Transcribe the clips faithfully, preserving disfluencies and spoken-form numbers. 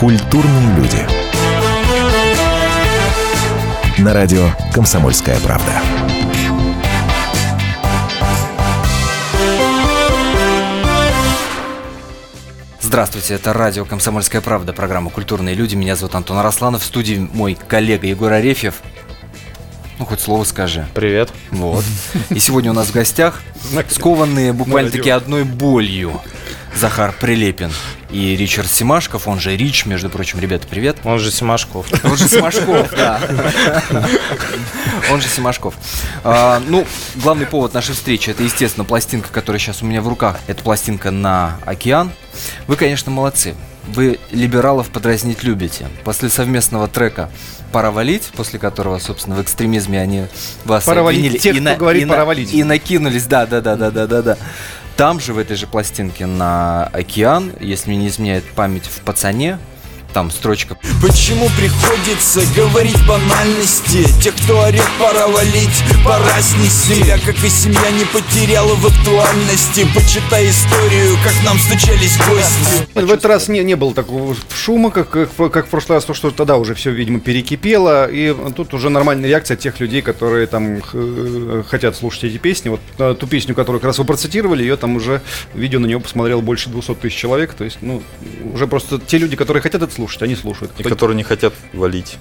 Культурные люди. На радио «Комсомольская правда». Здравствуйте, это радио «Комсомольская правда», программа «Культурные люди». Меня зовут Антон Арасланов. В студии мой коллега Егор Арефьев. Ну, хоть слово скажи. Привет. Вот. И сегодня у нас в гостях скованные буквально-таки одной болью Захар Прилепин и Ричард Семашков, он же Рич, между прочим. Ребята, привет. Он же Семашков. Он же Семашков, да. Он же Семашков. Ну, главный повод нашей встречи — это, естественно, пластинка, которая сейчас у меня в руках. Это пластинка «На океан». Вы, конечно, молодцы. Вы либералов подразнить любите. После совместного трека «Пора валить», после которого, собственно, в экстремизме они вас обвинили и, на, и, на, и накинулись. Да, да, да, да, да, да, да. Там же, в этой же пластинке «На океан», если мне не изменяет память, в «Пацане», там строчка: «Почему приходится говорить банальности? Тех, кто орет, пора валить, пора снести. Тебя, как и семья, не потеряла в актуальности. Почитай историю, как нам стучались гости». В этот раз не, не было такого шума, как, как, как в прошлый раз, потому что тогда уже все, видимо, перекипело. И тут уже нормальная реакция тех людей, которые там х- хотят слушать эти песни. Вот ту песню, которую как раз вы процитировали, ее там уже, видео на нее посмотрело больше двести тысяч человек. То есть, ну, уже просто те люди, которые хотят это слушать, они слушают. И которые не хотят валить.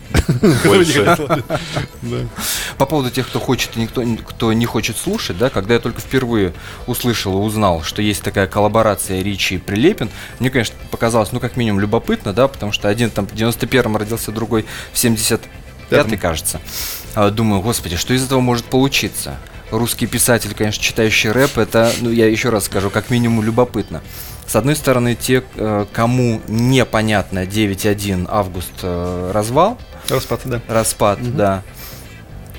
По поводу тех, кто хочет и кто не хочет слушать, да, когда я только впервые услышал и узнал, что есть такая коллаборация Ричи и Прилепин, мне, конечно, показалось, ну, как минимум, любопытно, да, потому что один там в девяносто первом родился, другой в семьдесят пятом, кажется. Думаю, господи, что из этого может получиться? Русский писатель, конечно, читающий рэп, это, ну, я еще раз скажу, как минимум любопытно. С одной стороны, те, кому непонятно девять один август развал, распад, да, распад, угу. да,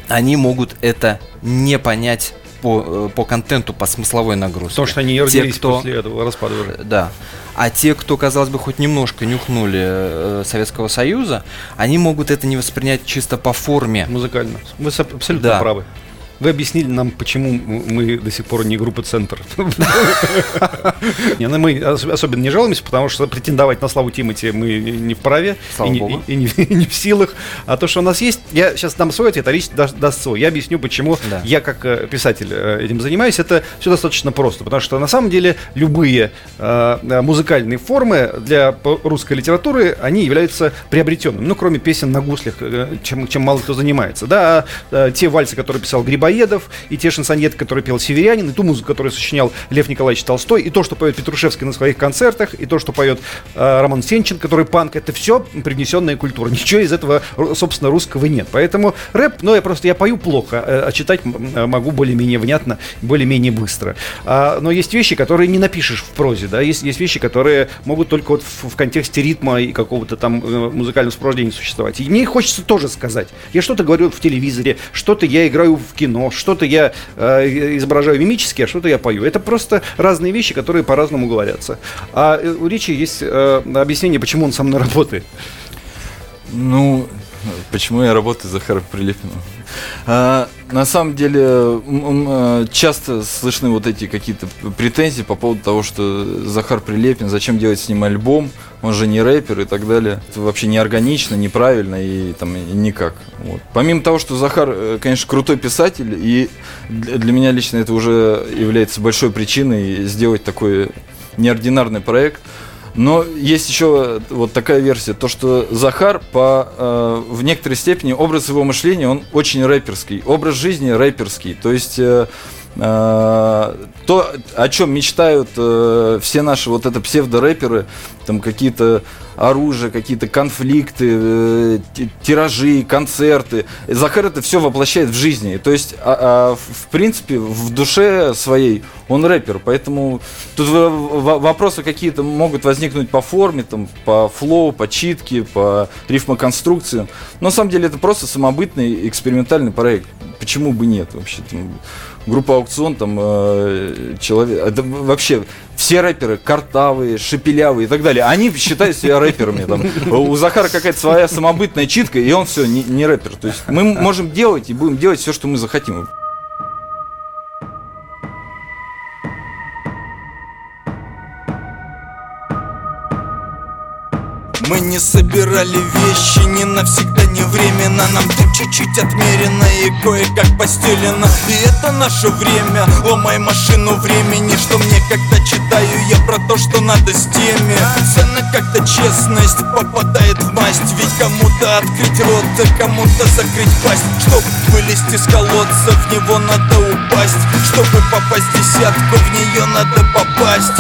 они могут это не понять по, по контенту, по смысловой нагрузке. Потому что они ее родились те, кто, после этого распада уже. Да. А те, кто, казалось бы, хоть немножко нюхнули э, Советского Союза, они могут это не воспринять чисто по форме. Музыкально. Вы абсолютно да. правы. Вы объяснили нам, почему мы до сих пор не группа «Центр». Мы особенно не жалуемся, потому что претендовать на славу Тимати мы не вправе и не в силах. А то, что у нас есть, я сейчас дам свой ответ, а Рич даст свой. Я объясню, почему я как писатель этим занимаюсь. Это все достаточно просто, потому что на самом деле любые музыкальные формы для русской литературы, они являются приобретенными. Ну, кроме песен на гуслях, чем мало кто занимается. Да, те вальсы, которые писал Грибоедов, и те шансоньеты, которые пел Северянин, и ту музыку, которую сочинял Лев Николаевич Толстой, и то, что поет Петрушевский на своих концертах, и то, что поет э, Роман Сенчин, который панк, это все привнесенная культура. Ничего из этого, собственно, русского нет. Поэтому рэп, ну, я просто, я пою плохо, а читать могу более-менее внятно, более-менее быстро. А, но есть вещи, которые не напишешь в прозе, да, есть, есть вещи, которые могут только вот в, в контексте ритма и какого-то там музыкального сопровождения существовать. И мне хочется тоже сказать. Я что-то говорю в телевизоре, что-то я играю в кино, но что-то я э, изображаю мимически, а что-то я пою. Это просто разные вещи, которые по-разному говорятся. А у Ричи есть э, объяснение, почему он со мной работает. Ну, почему я работаю с Захаром Прилепиным? А, на самом деле, часто слышны вот эти какие-то претензии по поводу того, что Захар Прилепин, зачем делать с ним альбом, он же не рэпер и так далее. Это вообще неорганично, неправильно и там и никак. Вот. Помимо того, что Захар, конечно, крутой писатель, и для меня лично это уже является большой причиной сделать такой неординарный проект. Но есть еще вот такая версия, то что Захар по, э, в некоторой степени образ его мышления, он очень рэперский, образ жизни рэперский, то есть э, э, то, о чем мечтают э, все наши вот это псевдорэперы, там какие-то оружие, какие-то конфликты, э, тиражи, концерты. Захар это все воплощает в жизни, то есть а, а, в принципе в душе своей он рэпер, поэтому тут вопросы какие-то могут возникнуть по форме, там, по флоу, по читке, по рифмоконструкциям, но на самом деле это просто самобытный экспериментальный проект, почему бы нет вообще. Там, группа «Аукцион», там, э, человек, это вообще все рэперы картавые, шепелявые и так далее, они считают себя рэперами. Там. У Захара какая-то своя самобытная читка, и он все, не, не рэпер. То есть мы можем делать и будем делать все, что мы захотим. Мы не собирали вещи, не навсегда, не временно. Нам тут чуть-чуть отмерено и кое-как постелено. И это наше время, ломай машину времени. Что мне, когда читаю я про то, что надо с теми. Ценно как-то честность попадает в масть. Ведь кому-то открыть рот, а кому-то закрыть пасть. Чтоб вылезти с колодца, в него надо упасть. Чтобы попасть в десятку, в нее надо попасть.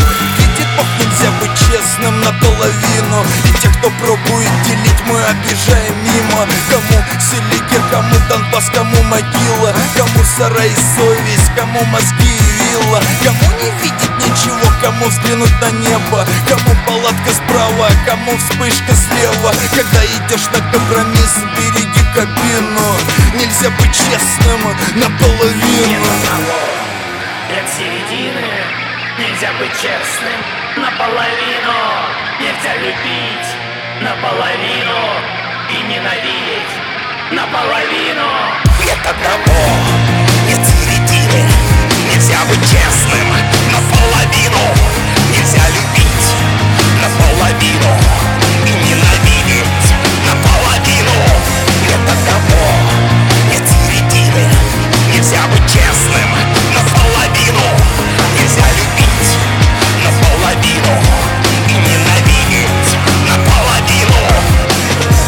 Ох, нельзя быть честным наполовину. И тех, кто пробует делить, мы обижаем мимо. Кому селигер, кому Донбасс, кому могила. Кому сарай и совесть, кому мозги и вилла. Кому не видеть ничего, кому взглянуть на небо. Кому палатка справа, кому вспышка слева. Когда идешь на компромисс, береги кабину. Нельзя быть честным наполовину. Нет середины. Нельзя быть честным наполовину. Нельзя любить наполовину и ненавидеть наполовину. Нет одного, нет середины. Нельзя быть честным наполовину. Нельзя любить наполовину и ненавидеть наполовину. Нет одного, нет середины. Нельзя быть честным наполовину. Нельзя любить наполовину и ненавидеть наполовину.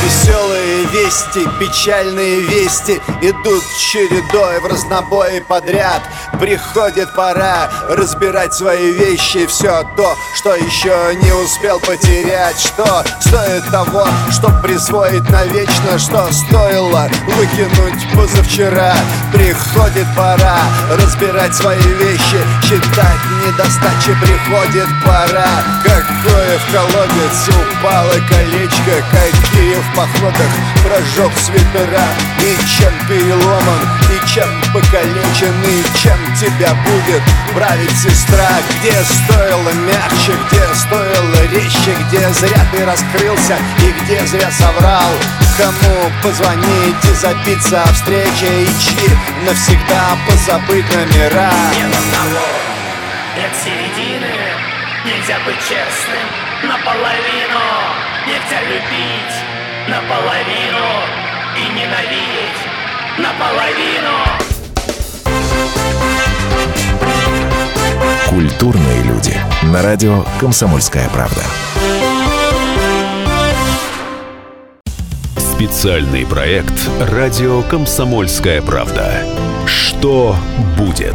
Веселые вести, печальные вести идут чередой в разнобое подряд. Приходит пора разбирать свои вещи. Все то, что еще не успел потерять. Что стоит того, что присвоить навечно. Что стоило выкинуть позавчера. Приходит пора разбирать свои вещи. Считать недостачи приходит пора. Какое в колодец упало колечко. Какие в походах прожег свитера. И чем переломан, и чем покалечен, и чем тебя будет править сестра. Где стоило мягче, где стоило резче, где зря ты раскрылся и где зря соврал. Кому позвонить и забиться о встрече, и чьи навсегда позабыть номера. Нет одного, нет середины. Нельзя быть честным наполовину. Нельзя любить наполовину и ненавидеть наполовину. Культурные люди. На радио «Комсомольская правда». Специальный проект «Радио «Комсомольская правда». Что будет?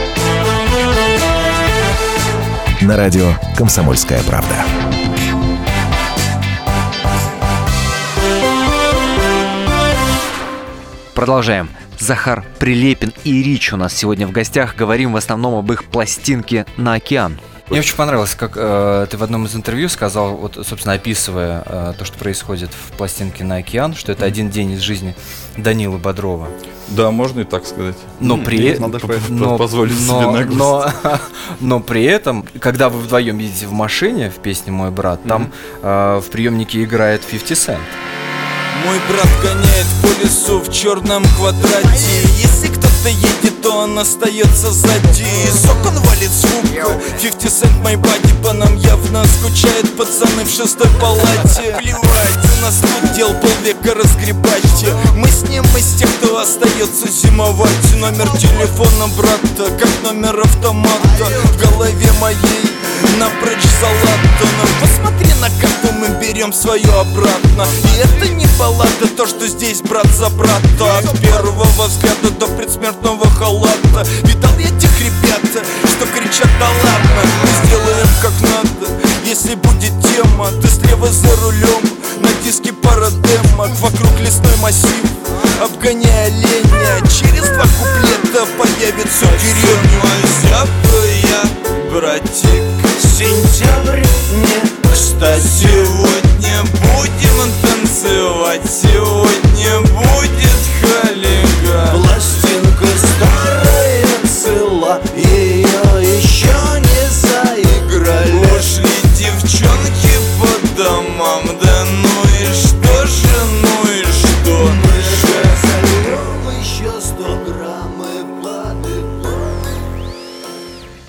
На радио «Комсомольская правда». Продолжаем. Захар Прилепин и Рич у нас сегодня в гостях. Говорим в основном об их пластинке «На океан». Мне очень понравилось, как э, ты в одном из интервью сказал, вот, собственно, описывая э, то, что происходит в пластинке «На океан», что это один день из жизни Данилы Бодрова. Да, можно и так сказать. Но при, надо но, позволить но, себе наглость. Но, но при этом, когда вы вдвоем едете в машине в песне «Мой брат», там mm-hmm. э, в приемнике играет пятьдесят Cent. Мой брат гоняет по лесу в черном квадрате. Если кто-то едет, то он остается сзади. Из окон валит звук. пятьдесят Cent my body. По нам явно скучают пацаны в шестой палате. Плевать, у нас тут дел полвека разгребать. Мы с ним из тех, кто остается зимовать. Номер телефона брата, как номер автомата. В голове моей напрочь залатано. Посмотри на карту, мы берем свое обратно. И это не баллада, то, что здесь брат за брата. От первого взгляда до предсмертного халата. Видал я тех ребят, что кричат: да ладно. Мы сделаем как надо, если будет тема. Ты слева за рулем, на диске парадема. Вокруг лесной массив, обгоняя оленя. Через два куплета появится деревню. Озябая, братик. Сентябрь, не кстати, сегодня будем танцевать.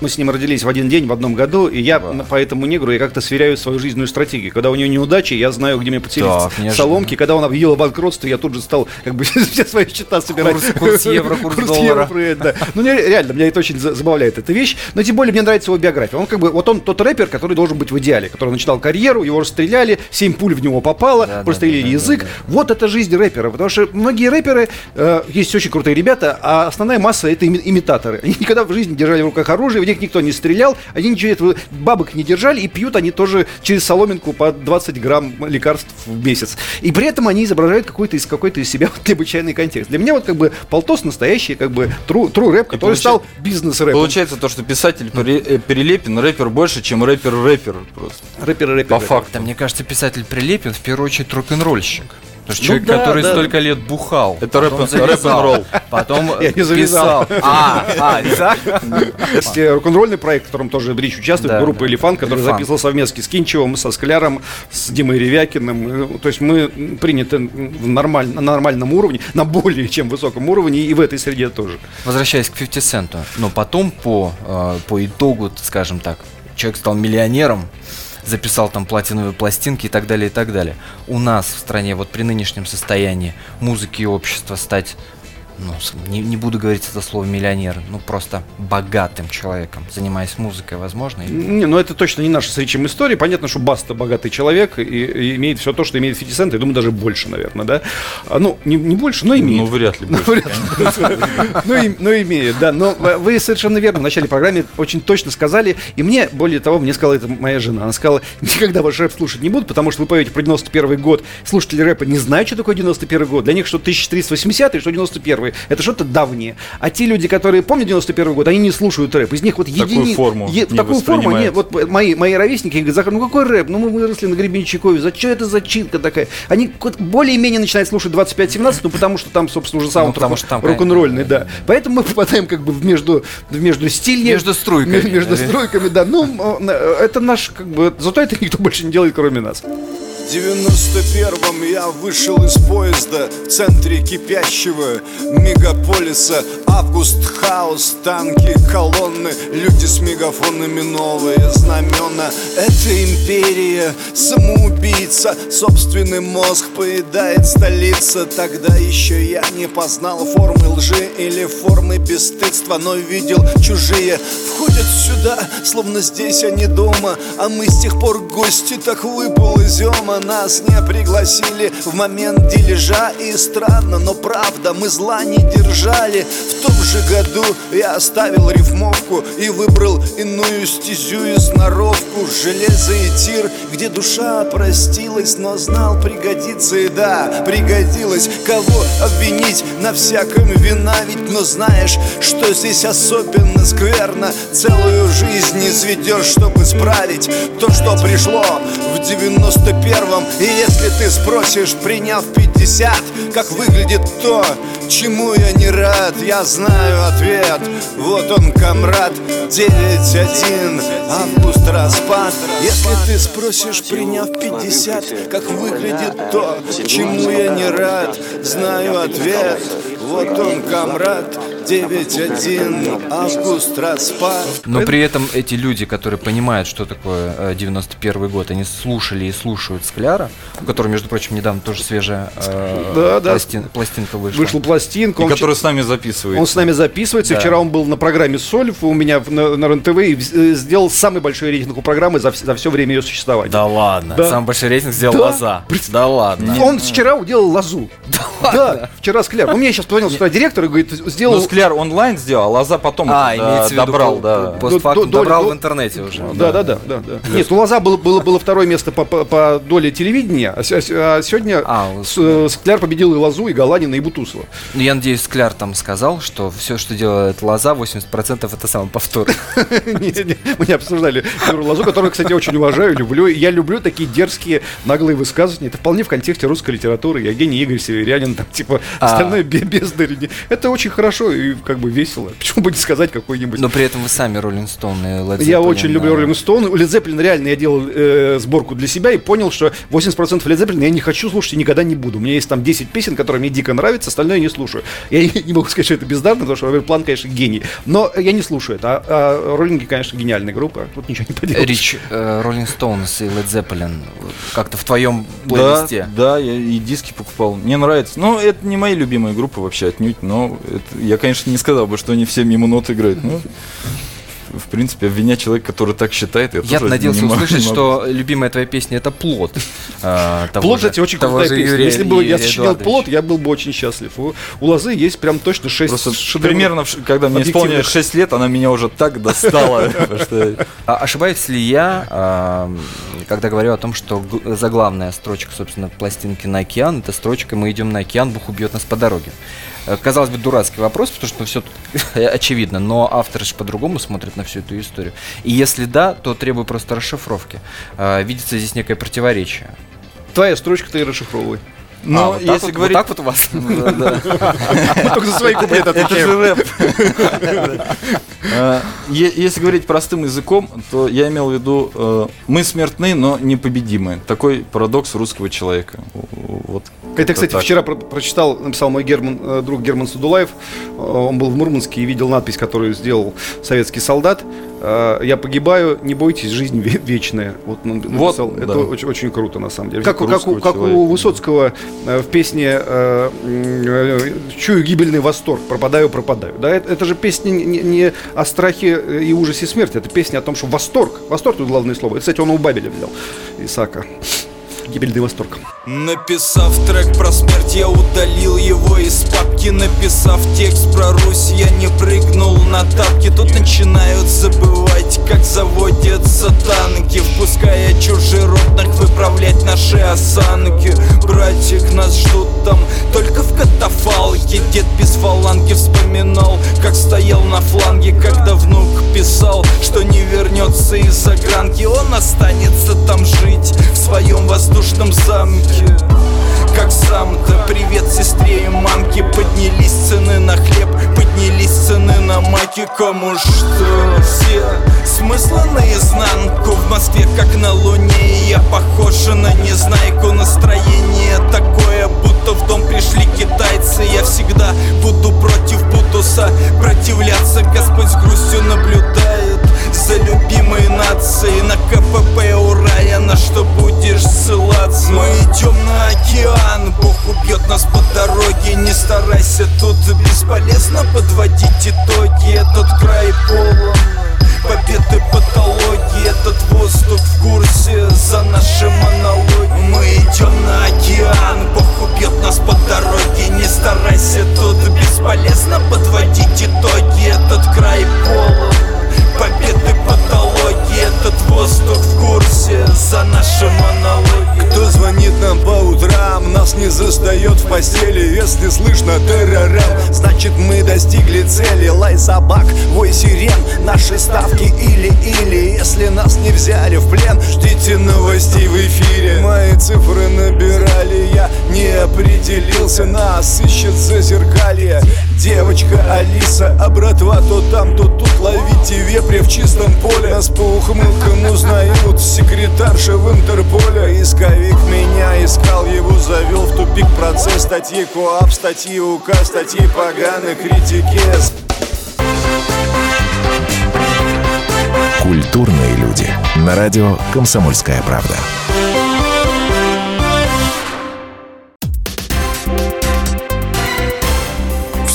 Мы с ним родились в один день, в одном году, и я да. по этому негру я как-то сверяю свою жизненную стратегию. Когда у него неудачи, я знаю, где мне потеряться да, соломки. Когда он объявил о банкротстве, я тут же стал как бы все свои счета собирать. Курс, курс евро, курс, курс доллара. Евро, да. Ну, реально, меня это очень забавляет, эта вещь. Но тем более мне нравится его биография. Он как бы, вот он тот рэпер, который должен быть в идеале, который начинал карьеру, его расстреляли, семь пуль в него попало, да, прострелили да, да, язык. Да, да, да. Вот это жизнь рэпера. Потому что многие рэперы, э, есть очень крутые ребята, а основная масса — это имитаторы. Они никогда в жизни держали в руках оружие, в них никто не стрелял, они ничего этого, бабок не держали, и пьют они тоже через соломинку по двадцать грамм лекарств в месяц. И при этом они изображают какой-то из, какой-то из себя вот, либо чайный контекст. Для меня вот как бы Полтос настоящий как бы true, true рэп, который получ... стал бизнес-рэпом. Получается то, что писатель Прилепин рэпер больше, чем рэпер-рэпер просто. Рэпер-рэпер. По факту. Мне кажется, писатель Прилепин в первую очередь рок-н-рольщик. Потому что ну человек, да, который да. столько лет бухал. Это рэп н ролл. Потом я не завязал. А, а, да? Рок-н-ролльный проект, в котором тоже Рич участвует, да, группа да. «Элефант», который Элефант. записывал совместно с Кинчевым, со Скляром, с Димой Ревякиным. То есть мы приняты в нормаль... на нормальном уровне, на более чем высоком уровне, и в этой среде тоже. Возвращаясь к пятидесяти сенту, но потом по, по итогу, скажем так, человек стал миллионером, записал там платиновые пластинки и так далее, и так далее. У нас в стране вот при нынешнем состоянии музыки и общества стать, ну, не, не буду говорить это слово миллионер, ну, просто богатым человеком, занимаясь музыкой, возможно? Или... Не, ну, это точно не наша с Ричем история. Понятно, что Баста богатый человек и, и имеет все то, что имеет пятьдесят Cent, я думаю, даже больше, наверное, да? А, ну, не, не больше, но имеет. Ну, вряд ли больше. Ну, имеет, да. Но вы совершенно верно в начале программы очень точно сказали, и мне, более того, мне сказала это моя жена. Она сказала, никогда ваш рэп слушать не буду, потому что вы поете про девяносто первый год. Слушатели рэпа не знают, что такое девяносто первый год. Для них что тысяча триста восьмидесятый, что девяносто первый. Это что-то давнее. А те люди, которые помнят девяносто первый год, они не слушают рэп. Из них вот единицы... Такую форму е... не Такую форму, нет, вот мои, мои ровесники говорят, Захар, ну какой рэп? Ну мы выросли на Гребенщикове. Зачем это зачинка такая? Они более-менее начинают слушать двадцать пять семнадцать, ну потому что там, собственно, уже саундтрек ну, рок-н-ролльный, да. да. Поэтому мы попадаем как бы в между, между стильнее... Между струйками. Между струйками, да. Ну, это наш, как бы... Зато это никто больше не делает, кроме нас. В девяносто первом я вышел из поезда в центре кипящего мегаполиса. Август, хаос, танки, колонны, люди с мегафонами, новые знамена. Это империя, самоубийца, собственный мозг поедает столица. Тогда еще я не познал формы лжи или формы бесстыдства, но видел чужие. Входят сюда, словно здесь они дома, а мы с тех пор гости, так выпал из дома. Нас не пригласили в момент дележа. И странно, но правда, мы зла не держали. В том же году я оставил рифмовку и выбрал иную стезю и сноровку. Железо и тир, где душа простилась, но знал, пригодится, и да, пригодилась. Кого обвинить на всяком виновить? Но знаешь, что здесь особенно скверно, целую жизнь изведешь, чтобы исправить то, что пришло в девяносто первом. И если ты спросишь, приняв пятьдесят, как выглядит то, чему я не рад, я знаю ответ. Вот он, комрад, девять один, август, распад. Если ты спросишь, приняв пятьдесят, как выглядит то, чему я не рад, знаю ответ. Вот он, комрад, девять один, август, распад. Но при этом эти люди, которые понимают, что такое девяносто первый год, они слушали и слушают Скляра, у которого, между прочим, недавно тоже свежая э, да, пластин, да. пластинка вышла. Вышла пластинка. И который ч... с нами записывается. Он с нами записывается. Да. Вчера он был на программе «Сольф» у меня на, на РЕН-ТВ и сделал самый большой рейтинг у программы за, за все время ее существования. Да ладно. Да. Самый большой рейтинг сделал да. Лоза. Да ладно. Он вчера уделал Лозу. Да ладно. Да, вчера Скляр. Ну, мне сейчас позвонил сюда директор и говорит, сделал... Ну, Скляр онлайн сделал, а Лоза потом а, да, добрал. Да. Постфактум добрал в интернете уже. Да-да-да. Нет, у Лоза было, было, было второе место по, по, по доли телевидения, а сегодня а, с, Скляр победил и Лозу, и Голанина, и Бутусова. Ну, я надеюсь, Скляр там сказал, что все, что делает Лоза, восемьдесят процентов это сам повтор. Мы не обсуждали Лозу, которую, кстати, очень уважаю, люблю. Я люблю такие дерзкие, наглые высказывания. Это вполне в контексте русской литературы. Евгений Игорь Северянин, там, типа, остальное бездарение. Это очень хорошо. и как бы весело. Почему бы не сказать какой-нибудь... Но при этом вы сами Роллинг Стоун и Лед Зеплин. Я очень люблю Роллинг Стоун. У Лед Зеплин реально я делал э, сборку для себя и понял, что восемьдесят процентов Лед Зеплин я не хочу слушать и никогда не буду. У меня есть там десять песен, которые мне дико нравятся, остальное я не слушаю. Я не могу сказать, что это бездарно, потому что Роберт Плант, конечно, гений. Но я не слушаю это. А, а Роллинги, конечно, гениальная группа. Тут ничего не поделаешь. Рич, Роллинг Стоунс и Лед Зеплин как-то в твоем плейлисте. Да, да, я и диски покупал. Мне нравится. Ну, это не мои любимые группы вообще отнюдь, но это, я, конечно, не сказал бы, что они все мимо нот играют, но... В принципе, обвинять человека, который так считает, я, я тоже надеялся не услышать, могу. Что любимая твоя песня — это «Плод». А, «Плод», кстати, очень крутая песня. Если бы я сочинил «Плод», я был бы очень счастлив. У, у Лозы есть прям точно шесть... Примерно, когда мне исполнилось шесть лет, она меня уже так достала. Ошибаюсь ли я, когда говорю о том, что заглавная строчка, собственно, пластинки «На океан» — это строчка «Мы идем на океан, Бог убьет нас по дороге». Казалось бы, дурацкий вопрос, потому что ну, все очевидно, но автор же по-другому смотрит на всю эту историю. И если да, то требую просто расшифровки. А, видится здесь некое противоречие. Твоя строчка-то и расшифровывай. Но а, вот, если так вот, говорить... вот так вот у вас? Мы только за свои куплеты отвечаем. Это же рэп. Если говорить простым языком, то я имел в виду, мы смертны, но непобедимы. Такой парадокс русского человека. Это, кстати, вчера прочитал, написал мой друг Герман Судулаев. Он был в Мурманске и видел надпись, которую сделал советский солдат. Я погибаю, не бойтесь, жизнь вечная. Вот он написал. Вот, это да. очень, очень круто, на самом деле. Как, как, у, как у Высоцкого в песне «Чую гибельный восторг, пропадаю, пропадаю». Да, это, это же песня не, не о страхе и ужасе смерти. Это песня о том, что восторг. Восторг тут главное слово. Это, кстати, он у Бабеля взял, Исаака. Гибельный восторг. Написав трек про смерть, я удалил его из папки. Написав текст про Русь, я не прыгнул на тапки. Тут начинают забывать, как заводятся танки, впуская чужеродных выправлять наши осанки. Братик, нас ждут там только в катафалке. Дед без фаланги вспоминал, как стоял на фланге, когда внук писал, что не вернется из-за гранки. Он останется там жить в своем воздушном замке, как сам-то. Привет сестре и мамке. Поднялись цены на хлеб, поднялись цены на маки. Кому что? Все смысла наизнанку. В Москве как на луне, я похожа на незнайку. Настроение такое, будто в дом пришли китайцы. Я всегда буду против Бутуса противляться. Господь с грустью наблюдает за любимой нацией. На КПП ура, я на что будешь ссылаться? Мы идем на океан, Бог убьет нас по дороге. Не старайся, тут бесполезно подводить итоги. Этот край полон победы, патологии. Этот воздух в курсе за наши монологи. Мы идем на океан, Бог убьет нас по дороге. Не старайся, тут бесполезно подводить итоги. Этот край полон победы, патологии. Этот воздух в курсе за наши монологи. Кто звонит нам по утрам, нас не застает в постели. Если слышно террорам, значит мы достигли цели. Лай собак, вой сирен, наши ставки или-или. Если нас не взяли в плен, ждите новостей в эфире. Мои цифры набирали, я не определился. Нас ищет зазеркалье, девочка Алиса. А братва то там, то тут, ловите вепря в чистом поле. Нас по ухмылкам узнают, секретарша в Интерполе. Исковик меня искал, его завел в тупик процесс. Статьи КоАП, статьи УК, статьи поганых критикес. Культурные люди. На радио «Комсомольская правда».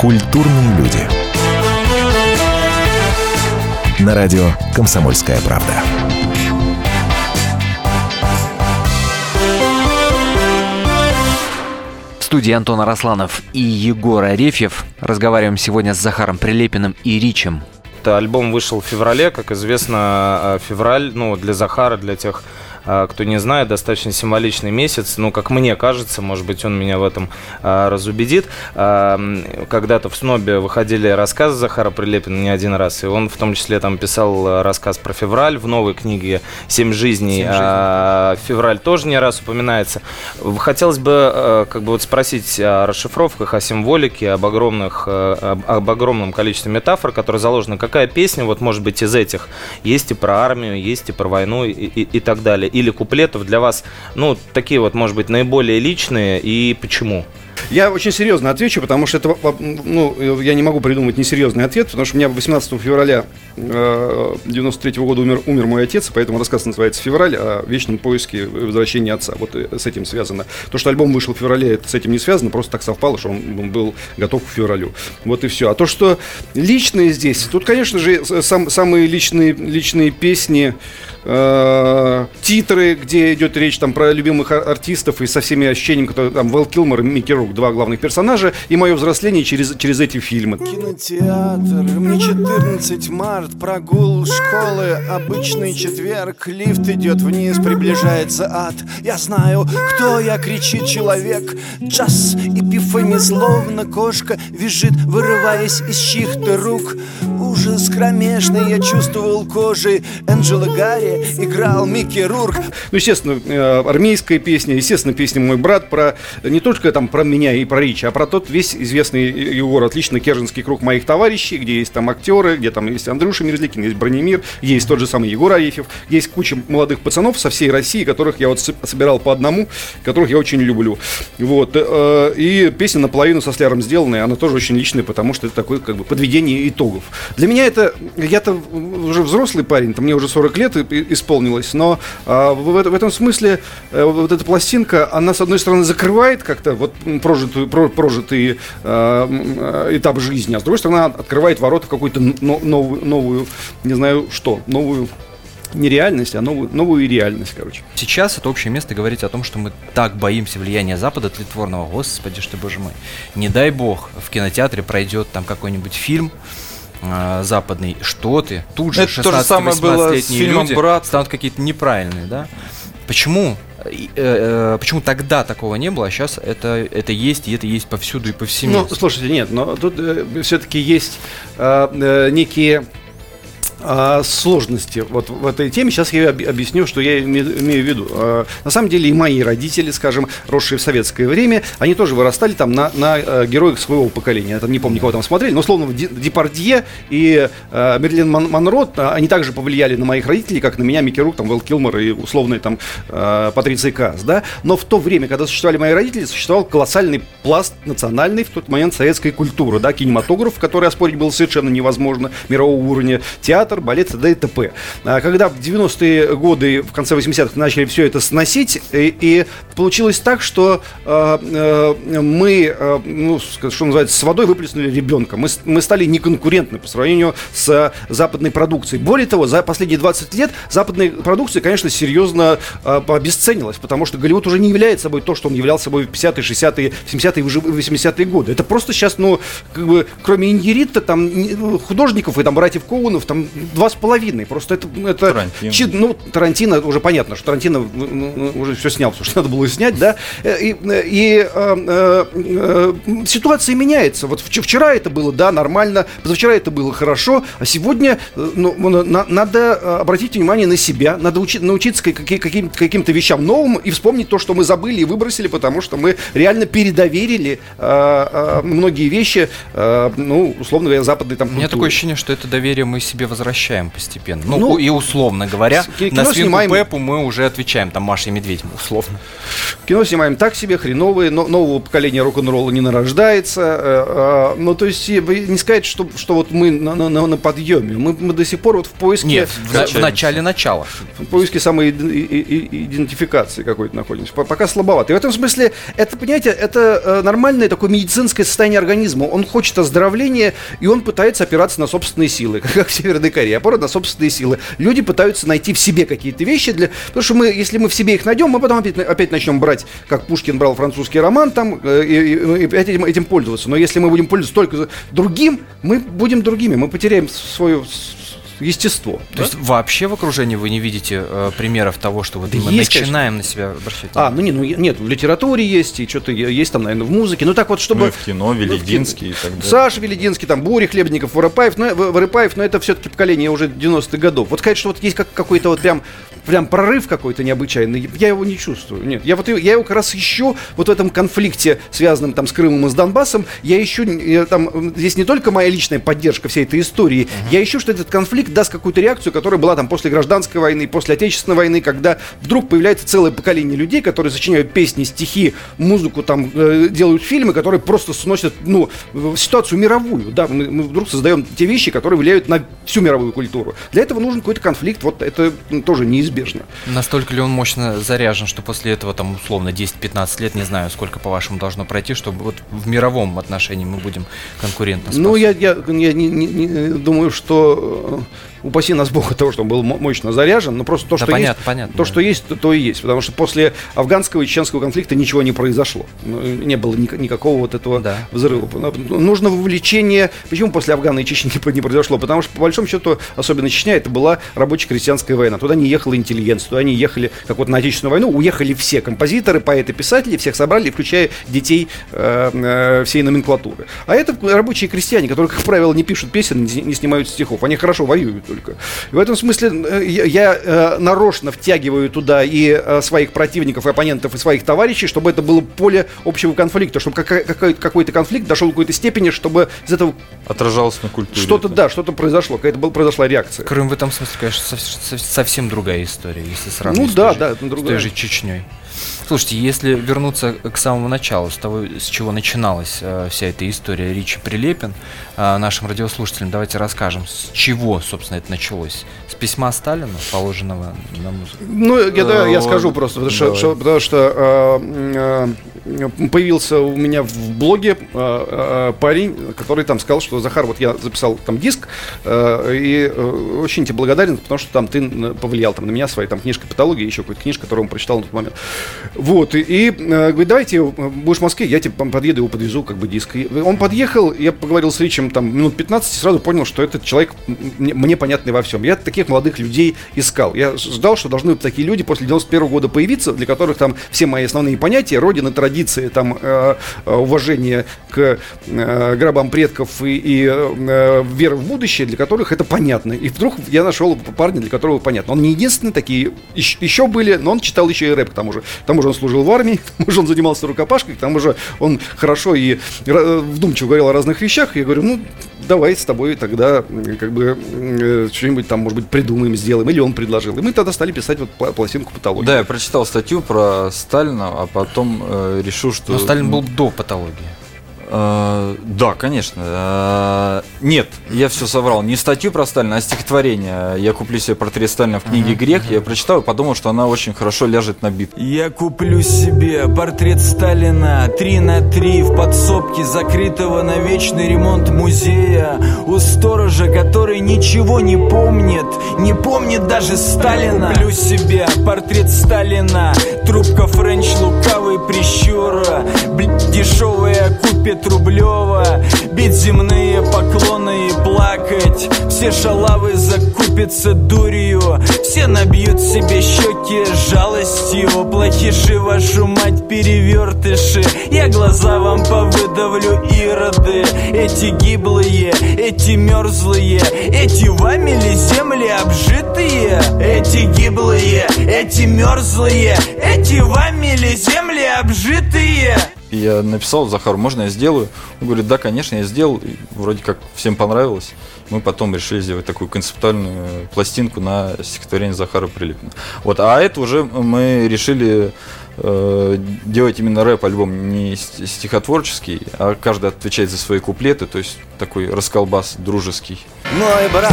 Культурные люди. На радио «Комсомольская правда». В студии Антон Арасланов и Егор Арефьев. Разговариваем сегодня с Захаром Прилепиным и Ричем. Альбом вышел в феврале. Как известно, февраль, ну, для Захара, для тех, кто не знает, достаточно символичный месяц. Ну, как мне кажется, может быть, он меня в этом а, разубедит. А, когда-то в «Снобе» выходили рассказы Захара Прилепина не один раз. И он в том числе там писал рассказ про февраль в новой книге «Семь жизней». Семь жизней. А, февраль тоже не раз упоминается. Хотелось бы как бы вот спросить о расшифровках, о символике, об, огромных, об огромном количестве метафор, которые заложены. Какая песня, вот, может быть, из этих? Есть и про армию, есть и про войну и, и, и так далее. Или куплетов для вас, ну, такие вот, может быть, наиболее личные, и почему? Я очень серьезно отвечу, потому что это, ну, я не могу придумать несерьезный ответ, потому что у меня восемнадцатого февраля девяносто третьего года умер, умер мой отец, поэтому рассказ называется «Февраль» о вечном поиске возвращения отца. Вот с этим связано. То, что альбом вышел в феврале, это с этим не связано, просто так совпало, что он был готов к февралю. Вот и все. А то, что личные здесь, тут, конечно же, сам, самые личные, личные песни, э, титры, где идет речь там про любимых артистов и со всеми ощущениями, которые там Вэл Килмер и Микки Рурк, два главных персонажа, и мое взросление через, через эти фильмы. Кинотеатр, мне четырнадцатого марта, прогул школы, обычный четверг, лифт идет вниз, приближается ад. Я знаю, кто я, кричит человек. Час, эпифания, словно кошка, визжит, вырываясь из чьих-то рук. Ужас кромешный я чувствовал кожей. Энджела Гарри играл Микки Рурк. Ну, естественно, армейская песня, естественно, песня «Мой брат» про не только там про меня и про Ричи, а про тот весь известный Егор отлично Керженский круг моих товарищей, где есть там актеры, где там есть Андрюша Мерзликин, есть Бронемир, есть тот же самый Егор Арефьев, есть куча молодых пацанов со всей России, которых я вот собирал по одному, которых я очень люблю. Вот. И песня наполовину со Сляром сделанная, она тоже очень личная, потому что это такое как бы подведение итогов. Для меня это, я-то уже взрослый парень, мне уже сорок лет исполнилось, но в этом смысле вот эта пластинка, она с одной стороны закрывает как-то вот прожитую, прожитый э, этап жизни, а с другой стороны открывает ворота в какую-то новую, новую, не знаю что, новую не реальность, а новую, новую реальность, короче. Сейчас это общее место говорить о том, что мы так боимся влияния Запада тлетворного, господи, что, боже мой, не дай бог в кинотеатре пройдет там какой-нибудь фильм западный, что ты, тут же шестнадцати-восемнадцатилетние люди «Брат» станут какие-то неправильные, да? Почему? Почему тогда такого не было, а сейчас это, это есть, и это есть повсюду и повсеместно? Ну, слушайте, нет, но тут э, все-таки есть э, э, некие э, сложности вот в этой теме. Сейчас я об, объясню, что я имею, имею в виду. Э, на самом деле и мои родители, скажем, росшие в советское время, они тоже вырастали там на, на э, героях своего поколения. Я там не помню, кого там смотрели, но, условно, Депардье и э, Мерлин Монро, они также повлияли на моих родителей, как на меня Микки Рурк, там, Вэл Килмер и условные там э, Патриция Каас, да. Но в то время, когда существовали мои родители, существовал колоссальный пласт национальной в тот момент советской культуры, да, кинематограф, который оспорить было совершенно невозможно, мирового уровня, театр, балет, т.д. и т.п. А когда в девяностые годы, в конце восьмидесятых начали все это сносить, и, и получилось так, что э, э, мы, э, ну, что называется, с водой выплеснули ребенка. Мы, мы стали неконкурентны по сравнению с западной продукцией. Более того, за последние двадцать лет западная продукция, конечно, серьезно э, обесценилась, потому что Голливуд уже не является собой то, что он являл собой в пятидесятые, шестидесятые, семидесятые, восьмидесятые годы. Это просто сейчас, ну, как бы, кроме Ингеритта, там, художников и там братьев Коунов, там, два с половиной. Просто это... это Тарантино. Чи, ну, Тарантино, уже понятно, что Тарантино уже все снял, потому что надо было снять, да. И, и э, э, ситуация меняется. Вот вчера это было, да, нормально, позавчера это было хорошо, а сегодня, ну, на, надо обратить внимание на себя, надо учи, научиться каким, каким, каким-то вещам новым и вспомнить то, что мы забыли и выбросили, потому что мы реально передоверили э, э, многие вещи, э, ну, условно говоря, западной там культуре. У меня такое ощущение, что это доверие мы себе возвращаем. возвращаем постепенно. Ну, ну и условно говоря, на свинку Пеппу мы уже отвечаем. Там Маша и Медведь, условно. Кино снимаем так себе, хреновые. Но нового поколения рок-н-ролла не нарождается. Ну, то есть, не сказать, что, что вот мы на, на, на подъеме. Мы, мы до сих пор вот в поиске... Нет, в начале начала. В поиске самоидентификации какой-то находимся. Пока слабовато. И в этом смысле, это, понимаете, это нормальное такое медицинское состояние организма. Он хочет оздоровления, и он пытается опираться на собственные силы, как в Северной Корее, опора на собственные силы. Люди пытаются найти в себе какие-то вещи, для... потому что мы, если мы в себе их найдем, мы потом опять, опять начнем брать, как Пушкин брал французский роман, там, и, и, и этим, этим пользоваться. Но если мы будем пользоваться только другим, мы будем другими, мы потеряем свою... естество. То да? есть вообще в окружении вы не видите э, примеров того, что вот да мы есть, начинаем конечно. На себя обращать? А, ну, не, ну нет, в литературе есть, и что-то есть там, наверное, в музыке. Ну так вот, чтобы... Ну, в кино, Велединский ну, в кино. И так далее. Саша Велединский, там, Буря, Хлебников, Воропаев, но, Воропаев, но это все-таки поколение уже девяностых годов. Вот сказать, что вот есть как, какой-то вот прям, прям прорыв какой-то необычайный, я его не чувствую. Нет, я, вот, я его как раз ищу вот в этом конфликте, связанном там с Крымом и с Донбассом, я ищу, я, там, здесь не только моя личная поддержка всей этой истории, uh-huh. я ищу, что этот конфликт даст какую-то реакцию, которая была там после гражданской войны, после отечественной войны, когда вдруг появляется целое поколение людей, которые сочиняют песни, стихи, музыку, там э, делают фильмы, которые просто сносят ну, ситуацию мировую. Да, мы, мы вдруг создаем те вещи, которые влияют на всю мировую культуру. Для этого нужен какой-то конфликт, вот это ну, тоже неизбежно. Настолько ли он мощно заряжен, что после этого там условно десять-пятнадцать лет, не знаю, сколько по-вашему должно пройти, чтобы вот в мировом отношении мы будем конкурентоспособны? Ну, я, я, я не, не, не думаю, что... Упаси нас Бог от того, что он был мощно заряжен, но просто то, да что, понятно, есть, понятно, то да. что есть, то и есть. Потому что после афганского и чеченского конфликта ничего не произошло. Не было никакого вот этого да. взрыва. Нужно вовлечение... Почему после Афгана и Чечни не произошло? Потому что, по большому счету, особенно Чечня, это была рабоче-крестьянская война. Туда не ехала интеллигенция, туда не ехали, как вот на Отечественную войну, уехали все композиторы, поэты, писатели, всех собрали, включая детей э, всей номенклатуры. А это рабочие крестьяне, которые, как правило, не пишут песен, не снимают стихов. Они хорошо воюют только. И в этом смысле я, я нарочно втягиваю туда и своих противников, и оппонентов, и своих товарищей, чтобы это было поле общего конфликта, чтобы какой-то конфликт дошел до какой-то степени, чтобы из этого отражалось на культуре. Что-то, это. да, что-то произошло, какая-то была, произошла реакция. Крым в этом смысле, конечно, совсем другая история, если сравнивать ну, да, с, той да, же, с той же Чечней. Слушайте, если вернуться к самому началу, с того, с чего начиналась э, вся эта история Ричи Прилепин, э, нашим радиослушателям давайте расскажем, с чего, собственно, это началось. С письма Сталина, положенного на музыку? Ну, я, да, я скажу просто, потому что, что, потому что э, э, появился у меня в блоге э, э, парень, который там сказал, что Захар, вот я записал там диск, э, и э, очень тебе благодарен, потому что там ты повлиял там, на меня своей там, книжкой «Патология», еще какую-то книжку, которую он прочитал на тот момент. Вот, и, и говорит, давайте, будешь в Москве, я тебе подъеду, его подвезу, как бы, диск. И он подъехал, я поговорил с Ричем там минут пятнадцать, и сразу понял, что этот человек мне, мне понятный во всем. Я таких молодых людей искал. Я ждал, что должны быть такие люди после девяносто первого года появиться, для которых там все мои основные понятия, родина, традиции, там, э, уважение к э, гробам предков и, и э, вера в будущее, для которых это понятно. И вдруг я нашел парня, для которого понятно. Он не единственный, такие еще, еще были, но он читал еще и рэп, к тому же. К тому же он служил в армии, к тому же он занимался рукопашкой, к тому же он хорошо и вдумчиво говорил о разных вещах. Я говорю, ну, давай с тобой тогда как бы что-нибудь там, может быть, придумаем, сделаем. Или он предложил. И мы тогда стали писать вот пластинку «Патологии». Да, я прочитал статью про Сталина, а потом э, решил, что... Но Сталин был до «Патологии». Uh, да, конечно. Uh, нет, я все соврал. Не статью про Сталина, а стихотворение. Я куплю себе портрет Сталина в книге «Грех». Uh-huh. Я прочитал и подумал, что она очень хорошо ляжет на бит. Я куплю себе портрет Сталина три на три в подсобке закрытого на вечный ремонт музея у сторожа, который ничего не помнит, не помнит даже Сталина. Я куплю себе портрет Сталина, трубка френч лукавый прищура, дешевая купит Рублева, бить земные поклоны и плакать. Все шалавы закупятся дурью, все набьют себе щеки жалостью. Плохиши, вашу мать, перевертыши, я глаза вам повыдавлю, ироды. Эти гиблые, эти мерзлые, эти вами ли земли обжитые? Эти гиблые, эти мерзлые, эти вами ли земли обжитые? И я написал Захару, можно я сделаю? Он говорит, да, конечно, я сделал. И вроде как всем понравилось. Мы потом решили сделать такую концептуальную пластинку на стихотворение Захара Прилепина. Вот. А это уже мы решили э, делать именно рэп-альбом, не стихотворческий, а каждый отвечает за свои куплеты, то есть такой расколбас дружеский. Мой брат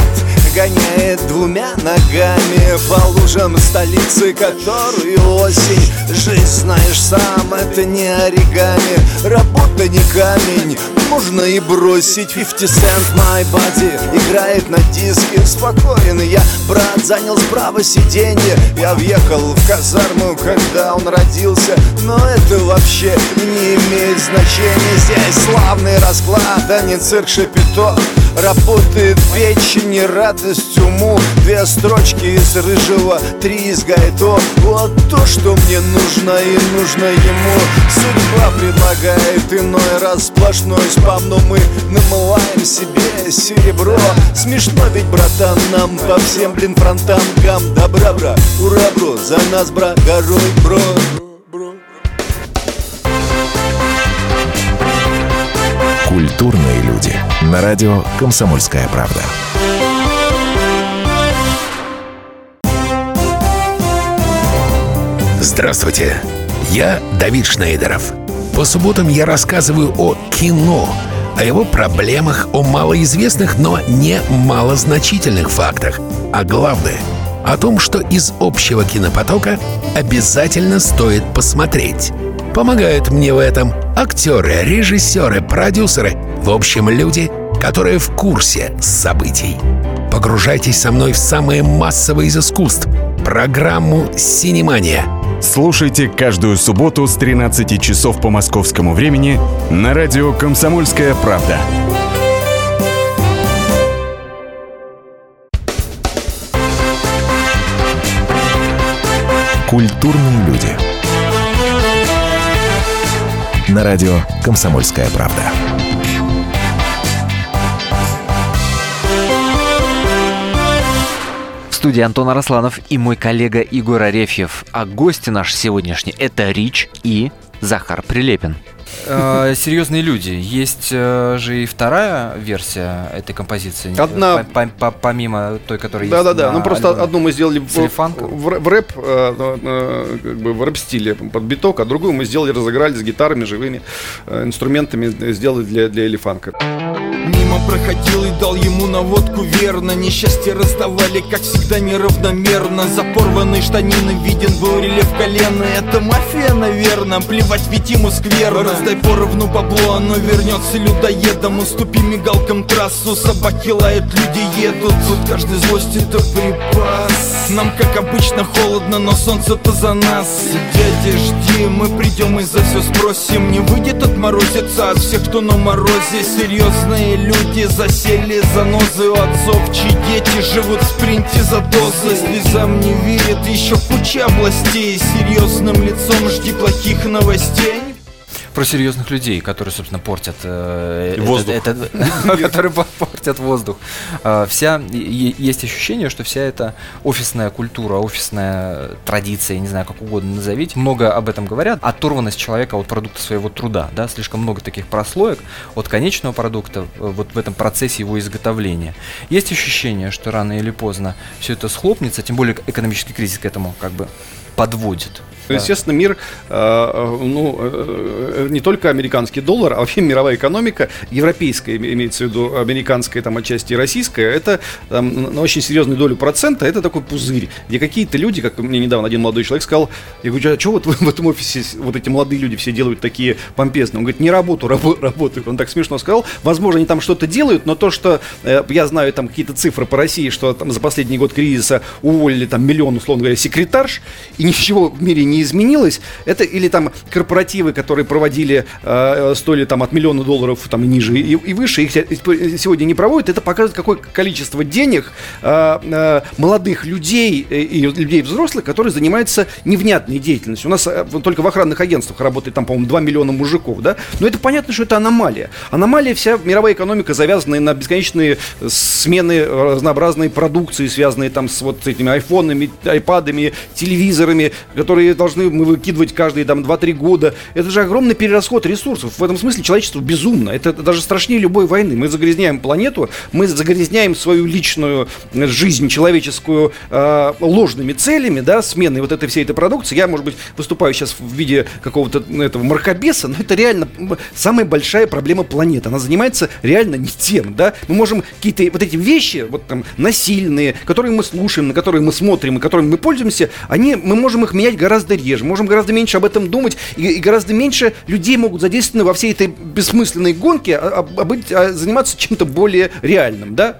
гоняет двумя ногами по лужам столицы, которую осень. Жизнь, знаешь сам, это не оригами, работа не камень, можно и бросить. Фифти Сент my body играет на диске. Спокоен я, брат, занял справа сиденье. Я въехал в казарму, когда он родился, но это вообще не имеет значения. Здесь славный расклад, а не цирк Шапито. Работает вечер, не радость уму. Две строчки из Рыжего, три из Гайто. Вот то, что мне нужно и нужно ему. Судьба предлагает иной раз сплошной спам, но мы намываем себе серебро. Смешно ведь, братан, нам по всем, блин, фронтам. Гам, добра, бра, ура, бро, за нас, бра, горой, бро. Культурные люди. На радио «Комсомольская правда». Здравствуйте, я Давид Шнейдеров. По субботам я рассказываю о кино, о его проблемах, о малоизвестных, но не малозначительных фактах. А главное, о том, что из общего кинопотока обязательно стоит посмотреть. Помогают мне в этом актеры, режиссеры, продюсеры, в общем, люди, которые в курсе событий. Погружайтесь со мной в самые массовые из искусств — программу «Синемания». Слушайте каждую субботу с тринадцати часов по московскому времени на радио «Комсомольская правда». Культурные люди. На радио «Комсомольская правда». В студии Антон Арасланов и мой коллега Егор Арефьев. А гости наши сегодняшние – это Рич и Захар Прилепин. Серьезные люди. Есть же и вторая версия этой композиции. Одна. Помимо той, которая есть. Да, да, да. Ну просто одну мы сделали в рэп, как бы в рэп-стиле под биток, а другую мы сделали, разыграли с гитарами, живыми инструментами, сделали для, для элефанка. Мимо проходил и дал ему наводку верно. Несчастье раздавали, как всегда, неравномерно. За порванной штанины виден был рельеф колена. Это мафия, наверное, плевать ведь ему скверно. Раздай поровну бабло, оно вернется людоедом. Уступи мигалкам трассу, собаки лают, люди едут. Тут каждой злости это припас. Нам, как обычно, холодно, но солнце-то за нас. Дядя, жди, мы придем и за все спросим. Не выйдет отморозиться от всех, кто на морозе. Серьезные люди засели за нозы у отцов, чьи дети живут в спринте за дозы. Слезам не верят еще куча областей. Серьезным лицом жди плохих новостей. Про серьезных людей, которые, собственно, портят э, воздух. Этот, этот, которые портят воздух. Э, вся, е- есть ощущение, что вся эта офисная культура, офисная традиция, не знаю, как угодно назовите, много об этом говорят. Оторванность человека от продукта своего труда. Да, слишком много таких прослоек от конечного продукта вот в этом процессе его изготовления. Есть ощущение, что рано или поздно все это схлопнется, тем более экономический кризис к этому как бы подводит. Да. Естественно, мир, ну, не только американский доллар, а вообще мировая экономика, европейская, имеется в виду американская, там, отчасти и российская, это там, на очень серьезную долю процента, это такой пузырь, где какие-то люди, как мне недавно один молодой человек сказал, я говорю, а что вот в этом офисе вот эти молодые люди все делают такие помпезные? Он говорит, не работу, рабо- работают. Он так смешно сказал, возможно, они там что-то делают, но то, что я знаю там какие-то цифры по России, что там за последний год кризиса уволили там миллион, условно говоря, секретарш, и ничего в мире не не изменилось, это или там корпоративы, которые проводили, э, стоили там от миллиона долларов там, ниже и, и выше, их сегодня не проводят, это показывает, какое количество денег э, э, молодых людей э, и людей взрослых, которые занимаются невнятной деятельностью. У нас э, только в охранных агентствах работает там, по-моему, два миллиона мужиков, да, но это понятно, что это аномалия. Аномалия вся мировая экономика, завязанная на бесконечные смены разнообразной продукции, связанные там с вот этими айфонами, айпадами, телевизорами, актерами, которые должны мы выкидывать каждые там, два-три года. Это же огромный перерасход ресурсов. В этом смысле человечество безумно. Это даже страшнее любой войны. Мы загрязняем планету, мы загрязняем свою личную жизнь человеческую э, ложными целями, да, сменой вот этой всей этой продукции. Я, может быть, выступаю сейчас в виде какого-то этого мракобеса, но это реально самая большая проблема планеты. Она занимается реально не тем, да. Мы можем какие-то вот эти вещи, вот там, насильные, которые мы слушаем, на которые мы смотрим и которыми мы пользуемся, они, мы можем их менять гораздо реже, можем гораздо меньше об этом думать, и, и гораздо меньше людей могут задействованы во всей этой бессмысленной гонке а, а, быть, а, заниматься чем-то более реальным, да,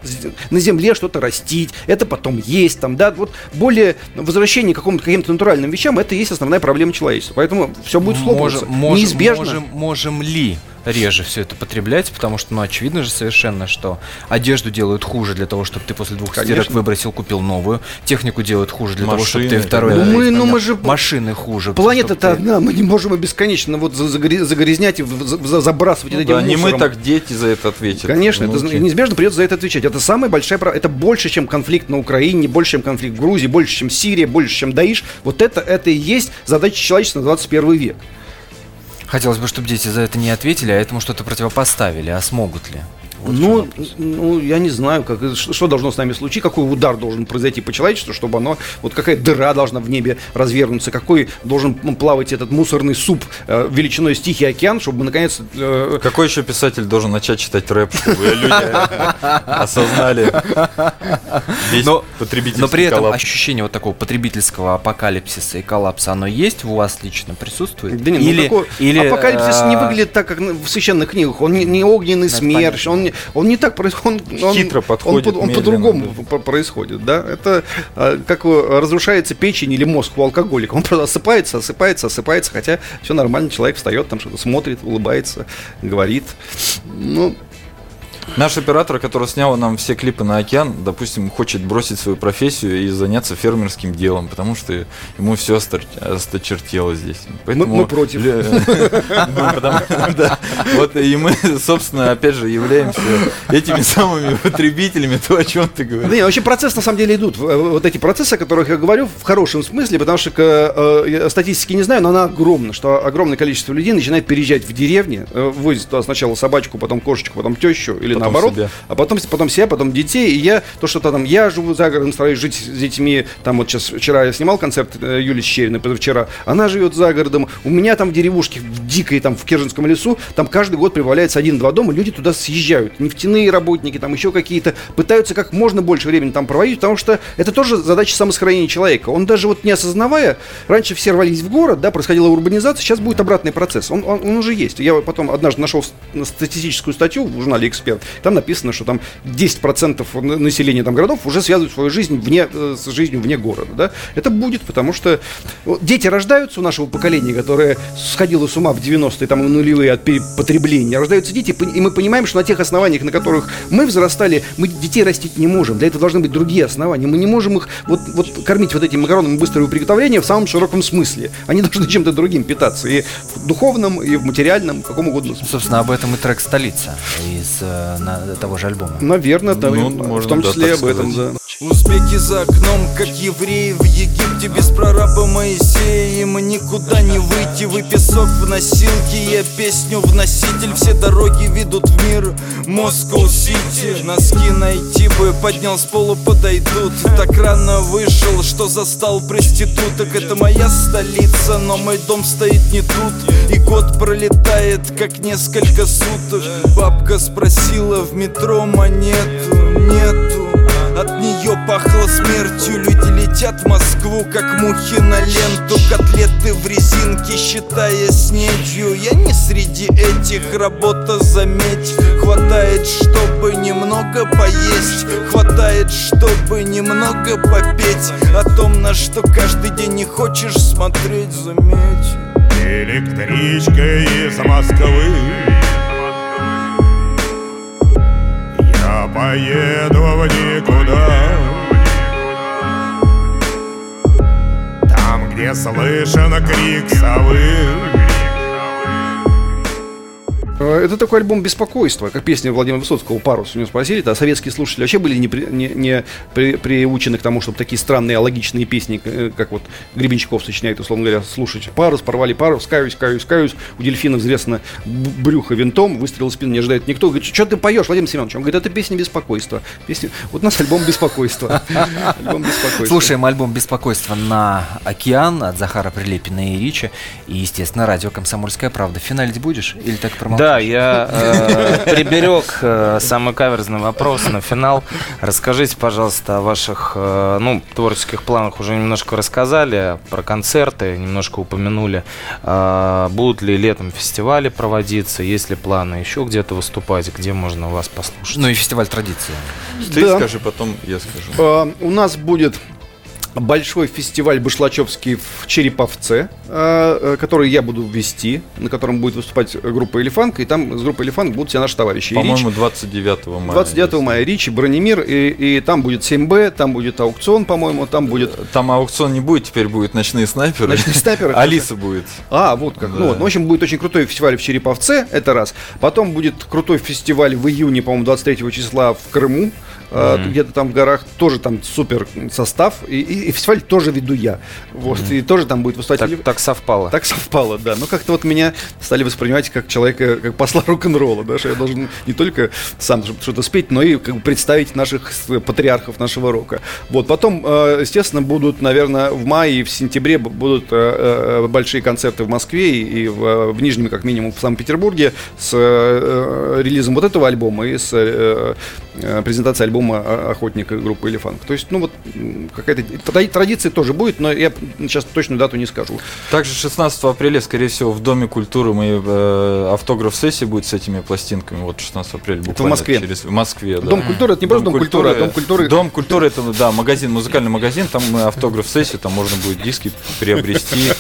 на земле что-то растить, это потом есть, там, да, вот более возвращение к какому-то, каким-то натуральным вещам, это и есть основная проблема человечества, поэтому все будет сломаться, неизбежно. Можем, можем ли реже все это потреблять, потому что, ну, очевидно же совершенно, что одежду делают хуже для того, чтобы ты после двух стирок выбросил, купил новую. Технику делают хуже для машины, того, чтобы ты второй... Ну, мы, ну, мы же... Машины хуже. Планета-то одна, ты... мы не можем бесконечно вот загрязнять и забрасывать ну, этим да, мусором. Не мы, так дети за это ответят. Конечно, ну, это окей. Неизбежно придется за это отвечать. Это самая большая... Это больше, чем конфликт на Украине, больше, чем конфликт в Грузии, больше, чем Сирия, больше, чем Даиш. Вот это, это и есть задача человечества на двадцать первый век. Хотелось бы, чтобы дети за это не ответили, а этому что-то противопоставили. А смогут ли? Вот ну, ну, я не знаю, как, что должно с нами случиться, какой удар должен произойти по человечеству, чтобы оно, вот какая дыра должна в небе развернуться, какой должен плавать этот мусорный суп э, величиной с Тихий океан, чтобы мы наконец... Э... Какой еще писатель должен начать читать рэп, чтобы люди осознали весь потребительский коллапс? Но при этом ощущение вот такого потребительского апокалипсиса и коллапса, оно есть у вас лично, присутствует? Да нет, апокалипсис не выглядит так, как в священных книгах, он не огненный смерч, он Он не так происходит, он, хитро подходит, он, он, он по-другому да. происходит, да? Это а, как разрушается печень или мозг у алкоголика. Он просто осыпается, осыпается, осыпается, хотя все нормально, человек встает, там что-то смотрит, улыбается, говорит. Ну... Наш оператор, который снял нам все клипы на океан, допустим, хочет бросить свою профессию и заняться фермерским делом, потому что ему все осточертело здесь. Поэтому... Мы, мы против. Вот и мы, собственно, опять же, являемся этими самыми потребителями, то, о чем ты говоришь. Да нет, вообще процессы на самом деле идут. Вот эти процессы, о которых я говорю, в хорошем смысле, потому что статистики не знаю, но она огромна, что огромное количество людей начинает переезжать в деревни, возит туда сначала собачку, потом кошечку, потом тещу, или потом наоборот, себя. а потом, потом себя, потом детей. И я, то, что там я живу за городом, стараюсь жить с детьми. Там вот сейчас, вчера я снимал концерт Юли Щериной, позавчера. Она живет за городом. У меня там в деревушке, в дикой, там, в Керженском лесу, там каждый год прибавляется один-два дома, люди туда съезжают. Нефтяные работники, там еще какие-то. Пытаются как можно больше времени там проводить, потому что это тоже задача самосохранения человека. Он даже вот не осознавая, раньше все рвались в город, да, происходила урбанизация, сейчас будет обратный процесс. Он, он, он уже есть. Я потом однажды нашел статистическую статью в журнале «Эксперт». Там написано, что там десять процентов населения там, городов уже связывают свою жизнь вне, с жизнью вне города. Да? Это будет, потому что дети рождаются у нашего поколения, которое сходило с ума в девяностые, там, нулевые от перепотребления. Рождаются дети, и мы понимаем, что на тех основаниях, на которых мы взрастали, мы детей растить не можем. Для этого должны быть другие основания. Мы не можем их вот, вот, кормить вот этими макаронами быстрого приготовления в самом широком смысле. Они должны чем-то другим питаться. И в духовном, и в материальном, в каком угодно смысле. Собственно, об этом и трек «Столица» из на, того же альбома. Наверное, там, ну, в можно, том числе да, об сказать. этом, да. Узбеки за окном, как евреи в Египте, без прораба Моисея им никуда не выйти. Вы песок в носилке, я песню в носитель. Все дороги ведут в мир, Москва-Сити. Носки найти бы, поднял с пола, подойдут. Так рано вышел, что застал проституток. Это моя столица, но мой дом стоит не тут. И год пролетает, как несколько суток. Бабка спросила, в метро монету нету. От нее пахло смертью, люди летят в Москву, как мухи на ленту. Котлеты в резинке, считая снедью. Я не среди этих, работа, заметь. Хватает, чтобы немного поесть. Хватает, чтобы немного попеть. О том, на что каждый день не хочешь смотреть, заметь. Электричка из Москвы, я поеду в никуда. Там, где слышен крик совы, Это такой альбом беспокойства, как песня Владимира Высоцкого «Парус». У него спросили, а советские слушатели вообще были не, при, не, не при, приучены к тому, чтобы такие странные, алогичные песни, как вот Гребенщиков сочиняет, условно говоря, слушать «Парус», «Порвали парус», «Каюсь, каюсь, каюсь», у дельфина известно брюхо винтом, выстрел в спину не ожидает никто. Говорит, что ты поешь, Владимир Семенович? Он говорит, это песня беспокойства. Песня... Вот у нас альбом беспокойства. Слушаем альбом «Беспокойство» на «Океан» от Захара Прилепина и Ричи. И, естественно, радио «Комсомольская правда». Финалить будешь или так промолчишь? Да, я э, приберег э, самый каверзный вопрос на финал. Расскажите, пожалуйста, о ваших э, ну, творческих планах. Уже немножко рассказали про концерты, немножко упомянули. Э, будут ли летом фестивали проводиться? Есть ли планы еще где-то выступать? Где можно вас послушать? Ну и фестиваль «Традиция». Ты да. скажи, потом я скажу. А, у нас будет... большой фестиваль башлачевский в Череповце, который я буду вести, на котором будет выступать группа «Элефант», и там с группой «Элефант» будут все наши товарищи. По-моему, двадцать девятого мая. двадцать девятого мая Ричи, Бронемир, и, и там будет семь бэ, там будет аукцион, по-моему, там будет... Там аукцион не будет, теперь будут ночные снайперы. Ночные снайперы. Алиса будет. А, вот как. Да. Ну, вот. В общем, будет очень крутой фестиваль в Череповце, это раз. Потом будет крутой фестиваль в июне, по-моему, двадцать третьего числа в Крыму. Mm-hmm. Где-то там в горах, тоже там супер состав. И, и, и фестиваль тоже веду я. Вот, mm-hmm. И тоже там будет выступать. Так, так совпало. Так совпало, да. Но как-то вот меня стали воспринимать как человека, как посла рок-н-ролла, да, что я должен не только сам что-то спеть, но и как бы представить наших патриархов нашего рока. Вот, потом, естественно, будут, наверное, в мае и в сентябре будут большие концерты в Москве и в, в Нижнем, как минимум, в Санкт-Петербурге с релизом вот этого альбома и с презентацией альбома «Охотника» группы «Элефант». То есть, ну вот, какая-то традиция тоже будет, но я сейчас точную дату не скажу. Также шестнадцатого апреля, скорее всего, в Доме культуры мы э, автограф-сессия будет с этими пластинками. Вот шестнадцатого апреля буквально. Это в Москве. Через... В Москве, да. Дом культуры — это не просто Дом, Дом культуры, культуры, а Дом культуры... Дом культуры — это, да, магазин, музыкальный магазин, там автограф-сессия, там можно будет диски приобрести,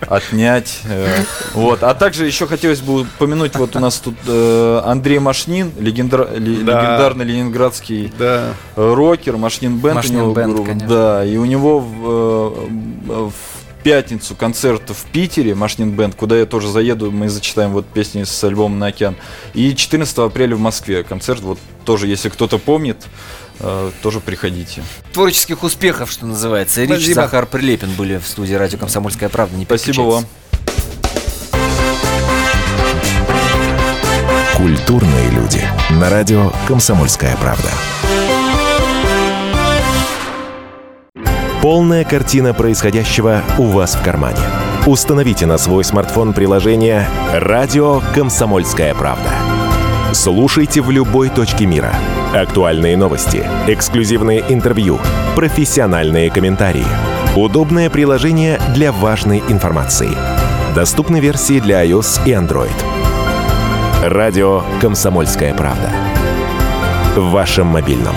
отнять. Э, вот. А также еще хотелось бы упомянуть, вот у нас тут э, Андрей Машнин, легендар... да. легендарный ленинградский Да. рокер, Машнин Бэнд, у него Бэнд, да, и у него в, в пятницу концерт в Питере, Машнин Бэнд, куда я тоже заеду, мы зачитаем вот песни с альбома «На океан». И четырнадцатого апреля в Москве концерт, вот тоже, если кто-то помнит, тоже приходите. Творческих успехов, что называется. Рич, Спасибо. Захар Прилепин были в студии радио «Комсомольская правда». Не Спасибо вам. Культурные люди. На радио «Комсомольская правда». Полная картина происходящего у вас в кармане. Установите на свой смартфон приложение «Радио Комсомольская правда». Слушайте в любой точке мира. Актуальные новости, эксклюзивные интервью, профессиональные комментарии. Удобное приложение для важной информации. Доступны версии для iOS и Android. «Радио Комсомольская правда». В вашем мобильном.